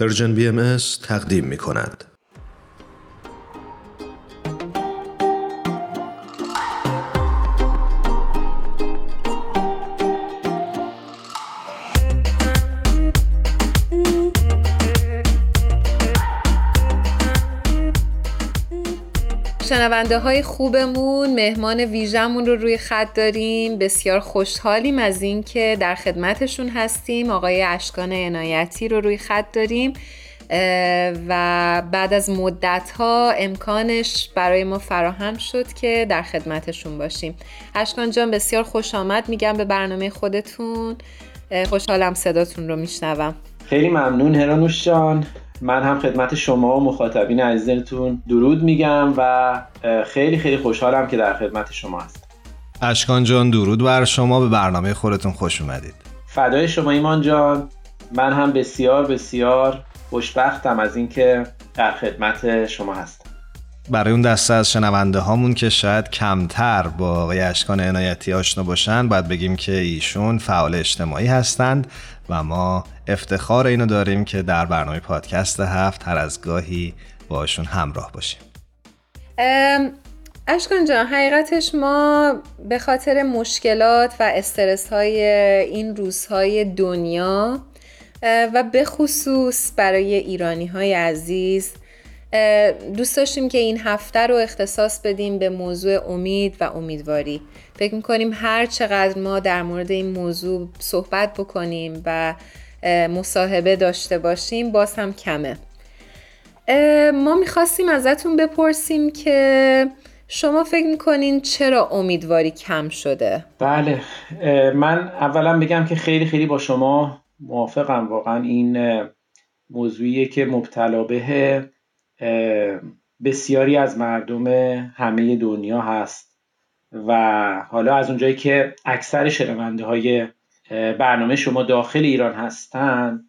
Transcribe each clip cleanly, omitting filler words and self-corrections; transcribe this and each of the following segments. پرژن BMS تقدیم می‌کند. شنونده های خوبمون، مهمان ویژمون رو روی خط داریم. بسیار خوشحالیم از این که در خدمتشون هستیم. آقای اشکان عنایتی رو روی خط داریم و بعد از مدت‌ها امکانش برای ما فراهم شد که در خدمتشون باشیم. اشکان جان، بسیار خوش آمد میگم به برنامه خودتون. خوشحالم صداتون رو میشنوم. خیلی ممنون هرانوش جان. من هم خدمت شما و مخاطبین عزیزتون درود میگم و خیلی خیلی خوشحالم که در خدمت شما هستم. اشکان جان درود بر شما، به برنامه خودتون خوش اومدید. فدای شما ایمان جان. من هم بسیار بسیار خوشبختم از اینکه در خدمت شما هستم. برای اون دسته از شنونده هامون که شاید کمتر با آقای اشکان عنایتی آشنا باشن، باید بگیم که ایشون فعال اجتماعی هستند و ما افتخار اینو داریم که در برنامه پادکست هفت هر از گاهی باشون همراه باشیم. اشکان جان، حقیقتش ما به خاطر مشکلات و استرس های این روزهای دنیا و به خصوص برای ایرانی های عزیز دوست داشتیم که این هفته رو اختصاص بدیم به موضوع امید و امیدواری. فکر می‌کنیم هر چقدر ما در مورد این موضوع صحبت بکنیم و مصاحبه داشته باشیم باز هم کمه. ما می‌خواستیم ازتون بپرسیم که شما فکر می‌کنین چرا امیدواری کم شده؟ بله، من اولا بگم که خیلی خیلی با شما موافقم. واقعا این موضوعیه که مبتلا به بسیاری از مردم همه دنیا هست و حالا از اونجایی که اکثر شنونده های برنامه شما داخل ایران هستن،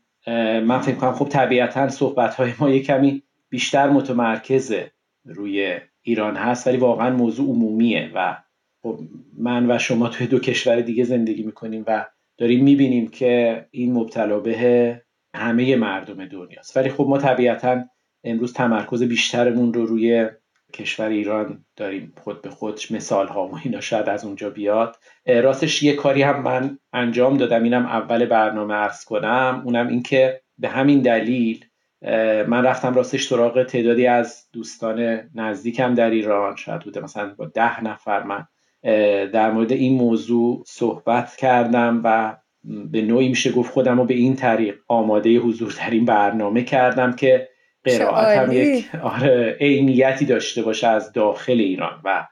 من فکر کنم خب طبیعتا صحبت های ما یک کمی بیشتر متمرکزه روی ایران هست، ولی واقعا موضوع عمومیه و خب من و شما توی دو کشور دیگه زندگی میکنیم و داریم میبینیم که این مبتلا به همه مردم دنیاست، ولی خب ما طبیعتا امروز تمرکز بیشترمون رو روی کشور ایران داریم. خود به خود مثال ها و اینا شاید از اونجا بیاد. راستش یه کاری هم من انجام دادم، اینم اول برنامه عرض کنم، اونم این که به همین دلیل من رفتم راستش سراغ تعدادی از دوستان نزدیکم در ایران، شاید بوده مثلا با 10 نفر من در مورد این موضوع صحبت کردم و به نوعی میشه گفت خودم رو به این طریق آماده حضور در این برنامه کردم که قرائت هم یک عینیتی داشته باشه از داخل ایران و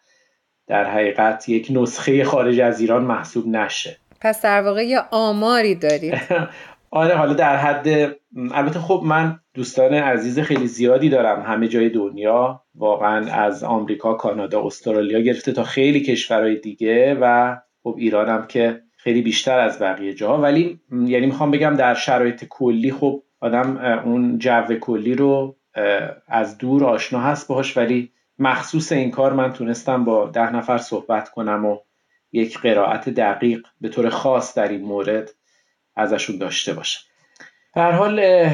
در حقیقت یک نسخه خارج از ایران محسوب نشه. پس در واقع یه آماری دارید. حالا در حد البته خب من دوستان عزیز خیلی زیادی دارم همه جای دنیا، واقعا از آمریکا، کانادا، استرالیا گرفته تا خیلی کشورهای دیگه و خب ایرانم که خیلی بیشتر از بقیه جاها، ولی یعنی میخوام بگم در شرایط کلی خب آدم اون جو کلی رو از دور آشنا هست باهاش، ولی مخصوص این کار من تونستم با 10 نفر صحبت کنم و یک قرائت دقیق به طور خاص در این مورد ازشون داشته باشم. به هر حال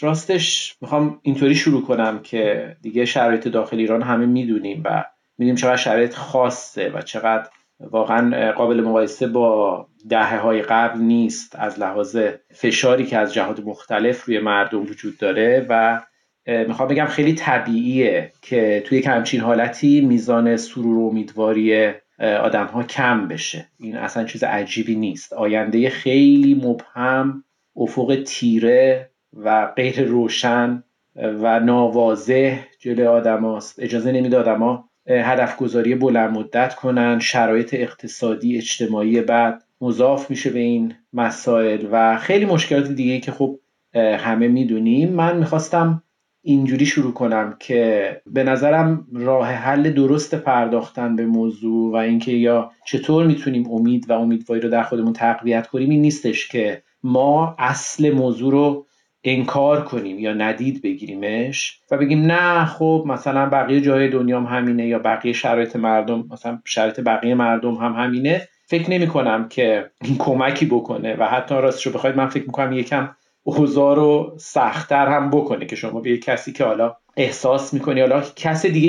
راستش میخوام اینطوری شروع کنم که دیگه شرایط داخل ایران همه میدونیم و میدونیم چقدر شرایط خاصه و چقدر واقعا قابل مقایسه با دهه‌های قبل نیست از لحاظ فشاری که از جهات مختلف روی مردم وجود داره و میخوام بگم خیلی طبیعیه که توی یک همچین حالتی میزان سرور و امیدواری آدم‌ها کم بشه. این اصلا چیز عجیبی نیست. آینده خیلی مبهم، افق تیره و غیر روشن و ناواضح جلوی آدم‌هاست. اجازه نمیده آدم‌ها هدف گذاری بلند مدت کنن. شرایط اقتصادی اجتماعی بعد مضاف میشه به این مسائل و خیلی مشکلات دیگه که خب همه میدونیم. من میخواستم اینجوری شروع کنم که به نظرم راه حل درست پرداختن به موضوع و اینکه یا چطور میتونیم امید و امیدواری رو در خودمون تقویت کنیم این نیستش که ما اصل موضوع رو انکار کنیم یا ندید بگیریمش و بگیم نه خب مثلا بقیه جای دنیا هم همینه یا بقیه شرایط مردم، مثلا شرایط بقیه مردم هم همینه. فکر نمی کنم که این کمکی بکنه و حتی راستش رو بخواید من فکر میکنم یکم اوضاع رو سخت‌تر هم بکنه که شما به کسی که حالا احساس می‌کنی، حالا کس دیگه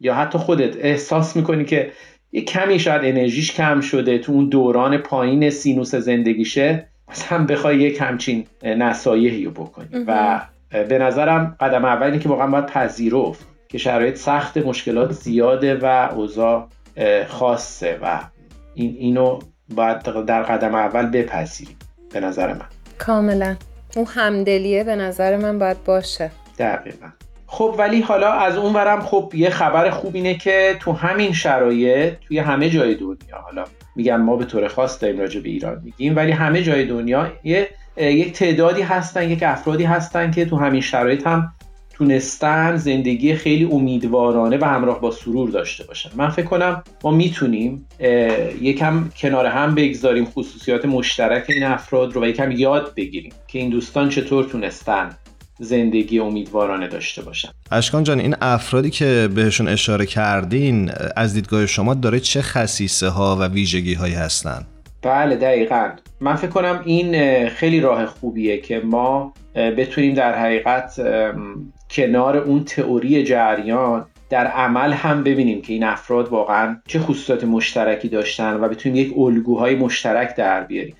یا حتی خودت احساس می‌کنی که یه کمی شاید انرژیش کم شده تو اون دوران پایین سینوس زندگیشه، مثلا بخوای یک همچین نصایحی رو بکنی. و به نظرم قدم اول اینه که واقعا باید پذیرفت که شرایط سخت، مشکلات زیاده و اوضاع خاصه و اینو باید در قدم اول بپذیریم. به نظر من کاملا اون همدلیه به نظر من باید باشه. دقیقا. خب ولی حالا از اون ورم خب یه خبر خوب اینه که تو همین شرایط توی همه جای دنیا، حالا میگم ما به طور خاص داریم راجع به ایران میگیم، ولی همه جای دنیا یک تعدادی هستن، یک افرادی هستن که تو همین شرایط هم تونستن زندگی خیلی امیدوارانه و همراه با سرور داشته باشن. من فکر کنم ما میتونیم یکم کنار هم بگذاریم خصوصیات مشترک این افراد رو و یکم یاد بگیریم که این دوستان چطور تونستن زندگی امیدوارانه داشته باشن. اشکان جان، این افرادی که بهشون اشاره کردین از دیدگاه شما داره چه خصیصه ها و ویژگی هایی هستن؟ بله دقیقاً. من فکر کنم این خیلی راه خوبیه که ما بتونیم در حقیقت کنار اون تئوری جریان در عمل هم ببینیم که این افراد واقعاً چه خصوصیات مشترکی داشتن و بتونیم یک الگوهای مشترک در بیاریم.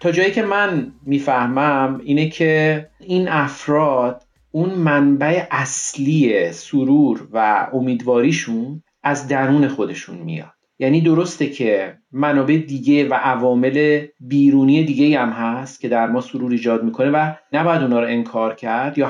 تا جایی که من میفهمم اینه که این افراد اون منبع اصلی سرور و امیدواریشون از درون خودشون میاد. یعنی درسته که منابع دیگه و عوامل بیرونی دیگه هم هست که در ما سرور ایجاد میکنه و نباید اونا رو انکار کرد یا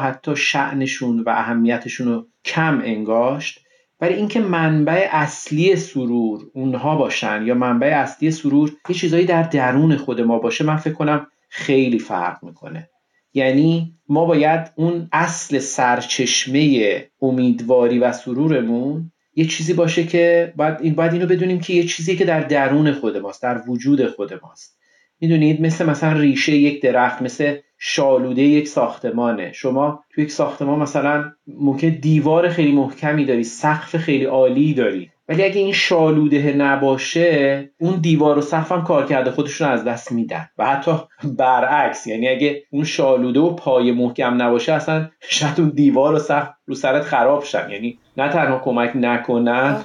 حتی شأنشون و اهمیتشون رو کم انگاشت، برای اینکه منبع اصلی سرور اونها باشن یا منبع اصلی سرور یه چیزایی در درون خود ما باشه، من فکر کنم خیلی فرق میکنه. یعنی ما باید اون اصل سرچشمه امیدواری و سرورمون یه چیزی باشه که باید اینو بدونیم که یه چیزی که در درون خود ماست، در وجود خود ماست. میدونید مثلا ریشه یک درخت، مثل شالوده یک ساختمانه. شما تو یک ساختمان مثلا ممکنه دیوار خیلی محکمی داری، سقف خیلی عالی داری، ولی اگه این شالوده نباشه اون دیوار و سقف هم کار کرده خودشون از دست میدن و حتی برعکس. یعنی اگه اون شالوده و پای محکم نباشه اصلا شاید اون دیوار و سقف رو سرت خراب شن، یعنی نه تنها کمک نکنن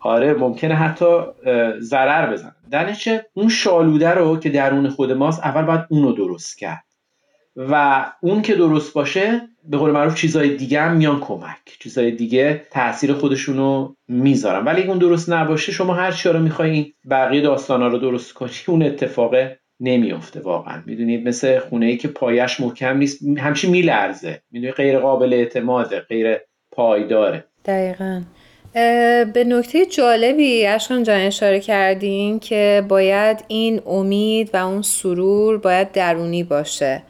آره ممکنه حتی ضرر بزنن. درنچه اون شالوده رو که درون خود ماست اول باید اونو درست کرد و اون که درست باشه به قول معروف چیزای دیگه هم میان کمک، چیزای دیگه تأثیر خودشونو میذارن. ولی اون درست نباشه شما هر چی رو میخواین بقیه داستانا رو درست کنی اون اتفاق نمیفته. واقعا میدونید مثل خونه‌ای که پایش محکم نیست همش میلرزه، میدونید غیر قابل اعتماده، غیر پایداره. دقیقاً. به نکته جالبی اشکان جان اشاره کردین که باید این امید و اون سرور باید درونی باشه.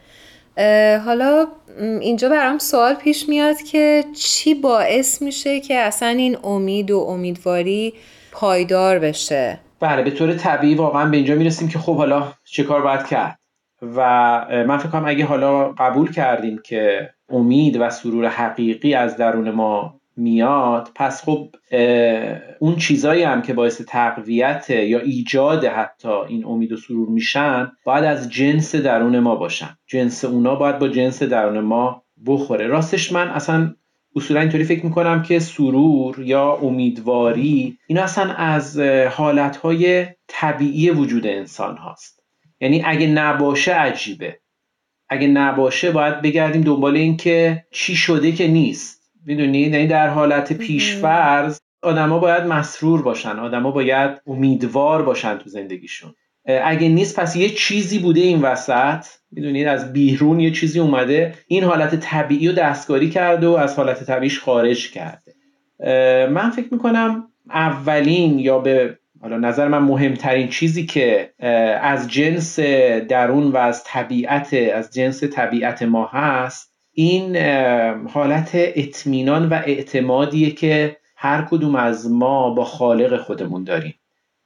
حالا اینجا برام سوال پیش میاد که چی باعث میشه که اصلا این امید و امیدواری پایدار بشه؟ بله، به طور طبیعی واقعا به اینجا میرسیم که خب حالا چه کار باید کرد و من فکر کنم اگه حالا قبول کردیم که امید و سرور حقیقی از درون ما میاد، پس خب اون چیزایی هم که باعث تقویت یا ایجاد حتی این امید و سرور میشن باید از جنس درون ما باشن، جنس اونا باید با جنس درون ما بخوره. راستش من اصلا اصولا اینطوری فکر میکنم که سرور یا امیدواری اینا اصلا از حالتهای طبیعی وجود انسان هاست. یعنی اگه نباشه عجیبه، اگه نباشه باید بگردیم دنبال این که چی شده که نیست. میدونید یعنی در حالت پیشفرض آدما باید مسرور باشن، آدما باید امیدوار باشن تو زندگیشون. اگه نیست پس یه چیزی بوده این وسط، میدونید از بیرون یه چیزی اومده این حالت طبیعی رو دستکاری کرده و از حالت طبیعیش خارج کرده. من فکر میکنم اولین یا به حالا نظر من مهمترین چیزی که از جنس درون و از جنس طبیعت ما هست این حالت اطمینان و اعتمادیه که هر کدوم از ما با خالق خودمون داریم.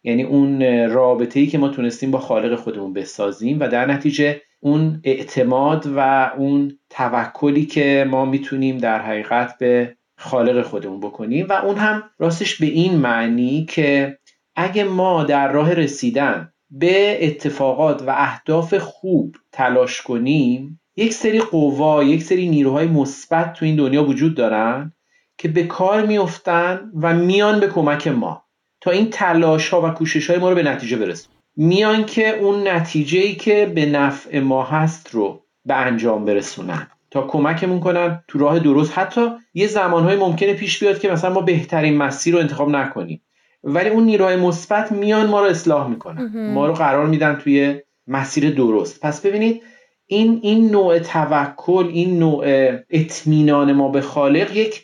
یعنی اون رابطه‌ای که ما تونستیم با خالق خودمون بسازیم و در نتیجه اون اعتماد و اون توکلی که ما میتونیم در حقیقت به خالق خودمون بکنیم و اون هم راستش به این معنی که اگه ما در راه رسیدن به اتفاقات و اهداف خوب تلاش کنیم، یک سری قوا، یک سری نیروهای مثبت تو این دنیا وجود دارن که به کار میافتن و میان به کمک ما تا این تلاش ها و کوشش های ما رو به نتیجه برسون، میان که اون نتیجه‌ای که به نفع ما هست رو به انجام برسونن تا کمکمون کنن تو راه درست. حتی یه زمان‌های ممکنه پیش بیاد که مثلا ما بهترین مسیر رو انتخاب نکنیم، ولی اون نیروهای مثبت میان ما رو اصلاح میکنن، ما رو قرار میدن توی مسیر درست. پس ببینید این نوع توکل، این نوع اطمینان ما به خالق یک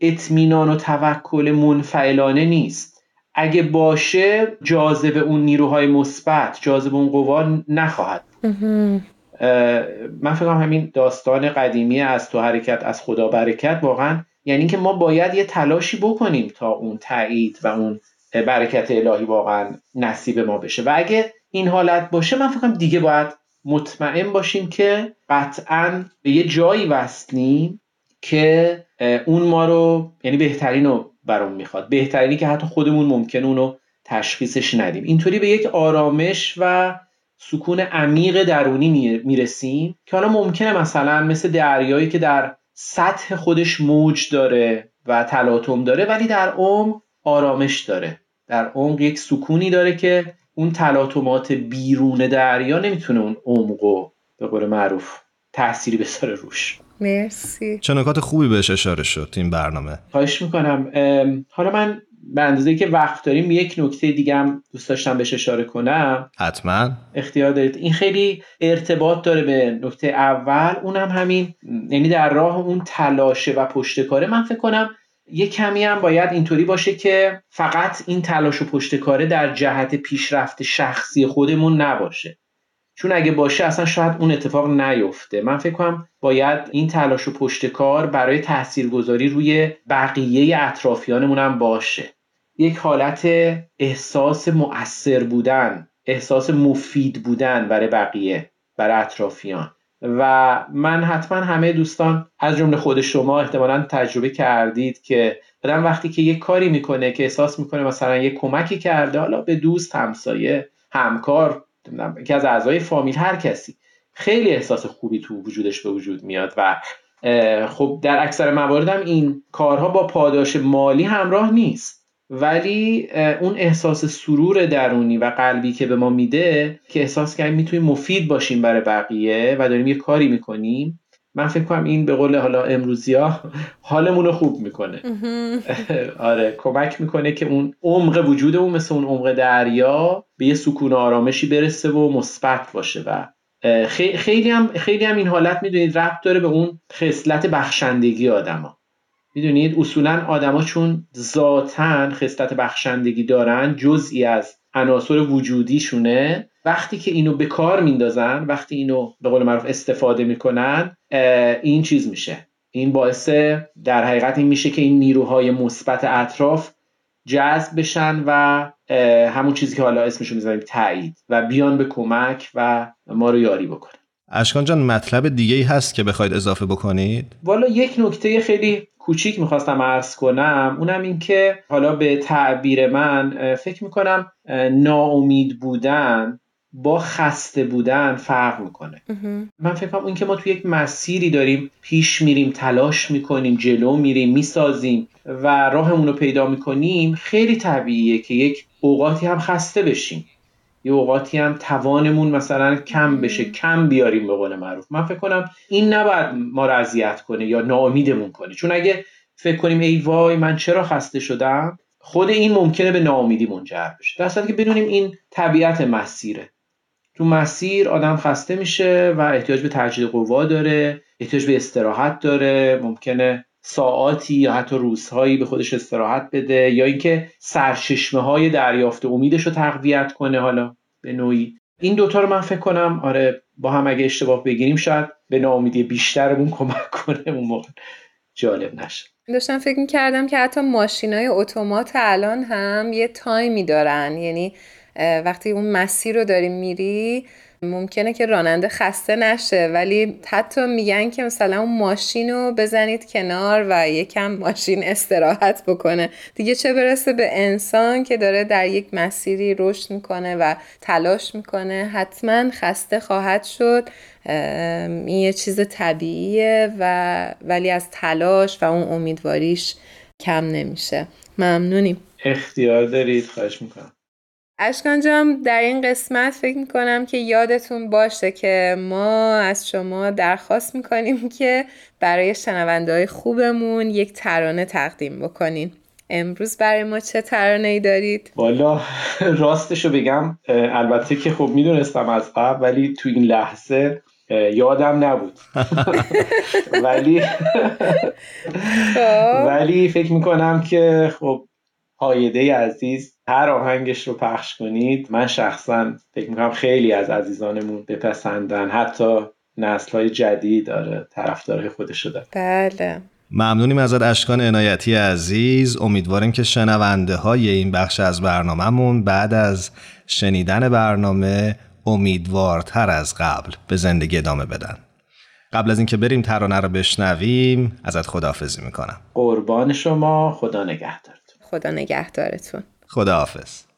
اطمینان و توکل منفعلانه نیست. اگه باشه جاذب اون نیروهای مثبت، جاذب اون قوا نخواهد. من فکرم همین داستان قدیمی از تو حرکت از خدا برکت، واقعا یعنی که ما باید یه تلاشی بکنیم تا اون تایید و اون برکت الهی واقعا نصیب ما بشه. و اگه این حالت باشه من فکرم دیگه باید مطمئن باشیم که قطعاً به یه جایی وصلیم که اون ما رو، یعنی بهترین رو برام میخواد، بهترینی که حتی خودمون ممکنه اون رو تشخیصش ندیم. اینطوری به یک آرامش و سکون عمیق درونی میرسیم که حالا ممکنه مثلا مثل دریایی که در سطح خودش موج داره و تلاطم داره، ولی در عمق آرامش داره، در عمق یک سکونی داره که اون تلاطمات بیرون دریا نمیتونه اون عمق رو به قول معروف تأثیری بذاره روش. مرسی، چه نکات خوبی بهش اشاره شد این برنامه. خواهش میکنم. حالا من به اندازه‌ای که وقت داریم یک نکته دیگه هم دوست داشتم بهش اشاره کنم. حتما اختیار دارید. این خیلی ارتباط داره به نکته اول، اونم همین، یعنی در راه اون تلاشه و پشتکاره. من فکر کنم یه کمی هم باید اینطوری باشه که فقط این تلاش و پشتکاره در جهت پیشرفت شخصی خودمون نباشه، چون اگه باشه اصلا شاید اون اتفاق نیفته. من فکر کنم باید این تلاش و پشتکار برای تاثیرگذاری روی بقیه اطرافیانمون هم باشه. یک حالت احساس مؤثر بودن، احساس مفید بودن برای بقیه، برای اطرافیان. و من حتما همه دوستان از جمله خود شما احتمالاً تجربه کردید که آدم وقتی که یک کاری میکنه که احساس میکنه مثلا یک کمکی کرده، حالا به دوست، همسایه، همکار، که از اعضای فامیل، هر کسی، خیلی احساس خوبی تو وجودش به وجود میاد و خب در اکثر موارد هم این کارها با پاداش مالی همراه نیست، ولی اون احساس سرور درونی و قلبی که به ما میده که احساس کنیم میتونیم مفید باشیم برای بقیه و داریم یه کاری میکنیم، من فکر کنم این به قول حالا امروزیا حالمون رو خوب میکنه. آره، کمک میکنه که اون عمق وجودمون مثل اون عمق دریا به یه سکون و آرامشی برسه و مثبت باشه. و خیلی هم این حالت میدونید ربط داره به اون خصلت بخشندگی آدما. میدونید اصولا آدما چون ذاتن خصلت بخشندگی دارن، جزئی از عناصر وجودیشونه، وقتی که اینو به کار میندازن، وقتی اینو به قول معروف استفاده میکنن، این چیز میشه، این باعث در حقیقت این میشه که این نیروهای مثبت اطراف جذب بشن و همون چیزی که حالا اسمشو میذاریم تایید، و بیان به کمک و ما رو یاری بکنن. اشکان جان، مطلب دیگه‌ای هست که بخواید اضافه بکنید؟ والا یک نکته خیلی کوچیک میخواستم عرض کنم، اونم این که حالا به تعبیر من فکر میکنم ناامید بودن با خسته بودن فرق میکنه. من فکر کنم این که ما توی یک مسیری داریم پیش میریم، تلاش میکنیم، جلو میریم، میسازیم و راهمون رو پیدا میکنیم، خیلی طبیعیه که یک اوقاتی هم خسته بشیم، یه اوقاتی هم توانمون مثلا کم بشه، کم بیاریم به قول معروف. من فکر کنم این نباید ما رو اذیت کنه یا ناامیدمون کنه، چون اگه فکر کنیم ای وای من چرا خسته شدم، خود این ممکنه به ناامیدی منجر بشه، در حالی که بدونیم این طبیعت مسیره. تو مسیر آدم خسته میشه و احتیاج به تجدید قوا داره، احتیاج به استراحت داره، ممکنه ساعاتی یا حتی روزهایی به خودش استراحت بده، یا اینکه سرچشمه‌های دریافت امیدش رو تقویت کنه. حالا به نوعی این دوتا رو من فکر کنم آره با هم اگه اشتباه بگیریم شاید به ناامیدی بیشترمون کمک کنه، اون موقع جالب نشه. داشتم فکر می‌کردم که حتی ماشینای اتومات الان هم یه تایمی دارن، یعنی وقتی اون مسیر رو داری میری ممکنه که راننده خسته نشه، ولی حتی میگن که مثلا اون ماشین رو بزنید کنار و یکم ماشین استراحت بکنه، دیگه چه برسه به انسان که داره در یک مسیری رشد میکنه و تلاش میکنه، حتما خسته خواهد شد. این یه چیز طبیعیه و ولی از تلاش و اون امیدواریش کم نمیشه. ممنونیم. اختیار دارید. خواهش میکنم. اشکان جان، در این قسمت فکر میکنم که یادتون باشه که ما از شما درخواست میکنیم که برای شنونده‌های خوبمون یک ترانه تقدیم بکنین. امروز برای ما چه ترانه‌ای دارید؟ والا راستشو بگم البته که خب میدونستم از قبل، ولی تو این لحظه یادم نبود. ولی فکر میکنم که خب هایده عزیز هر آهنگش رو پخش کنید. من شخصا فکر میکنم خیلی از عزیزانمون بپسندن، حتی نسل‌های جدید داره طرفدارای خودش رو داره. بله، ممنونیم ازت اشکان عنایتی عزیز. امیدواریم که شنونده های این بخش از برنامه‌مون بعد از شنیدن برنامه امیدوارتر از قبل به زندگی ادامه بدن. قبل از اینکه بریم ترانه رو بشنویم ازت خداحافظی میکنم. قربان شما، خدا نگهدار. خدا نگهدارتون. خداحافظ.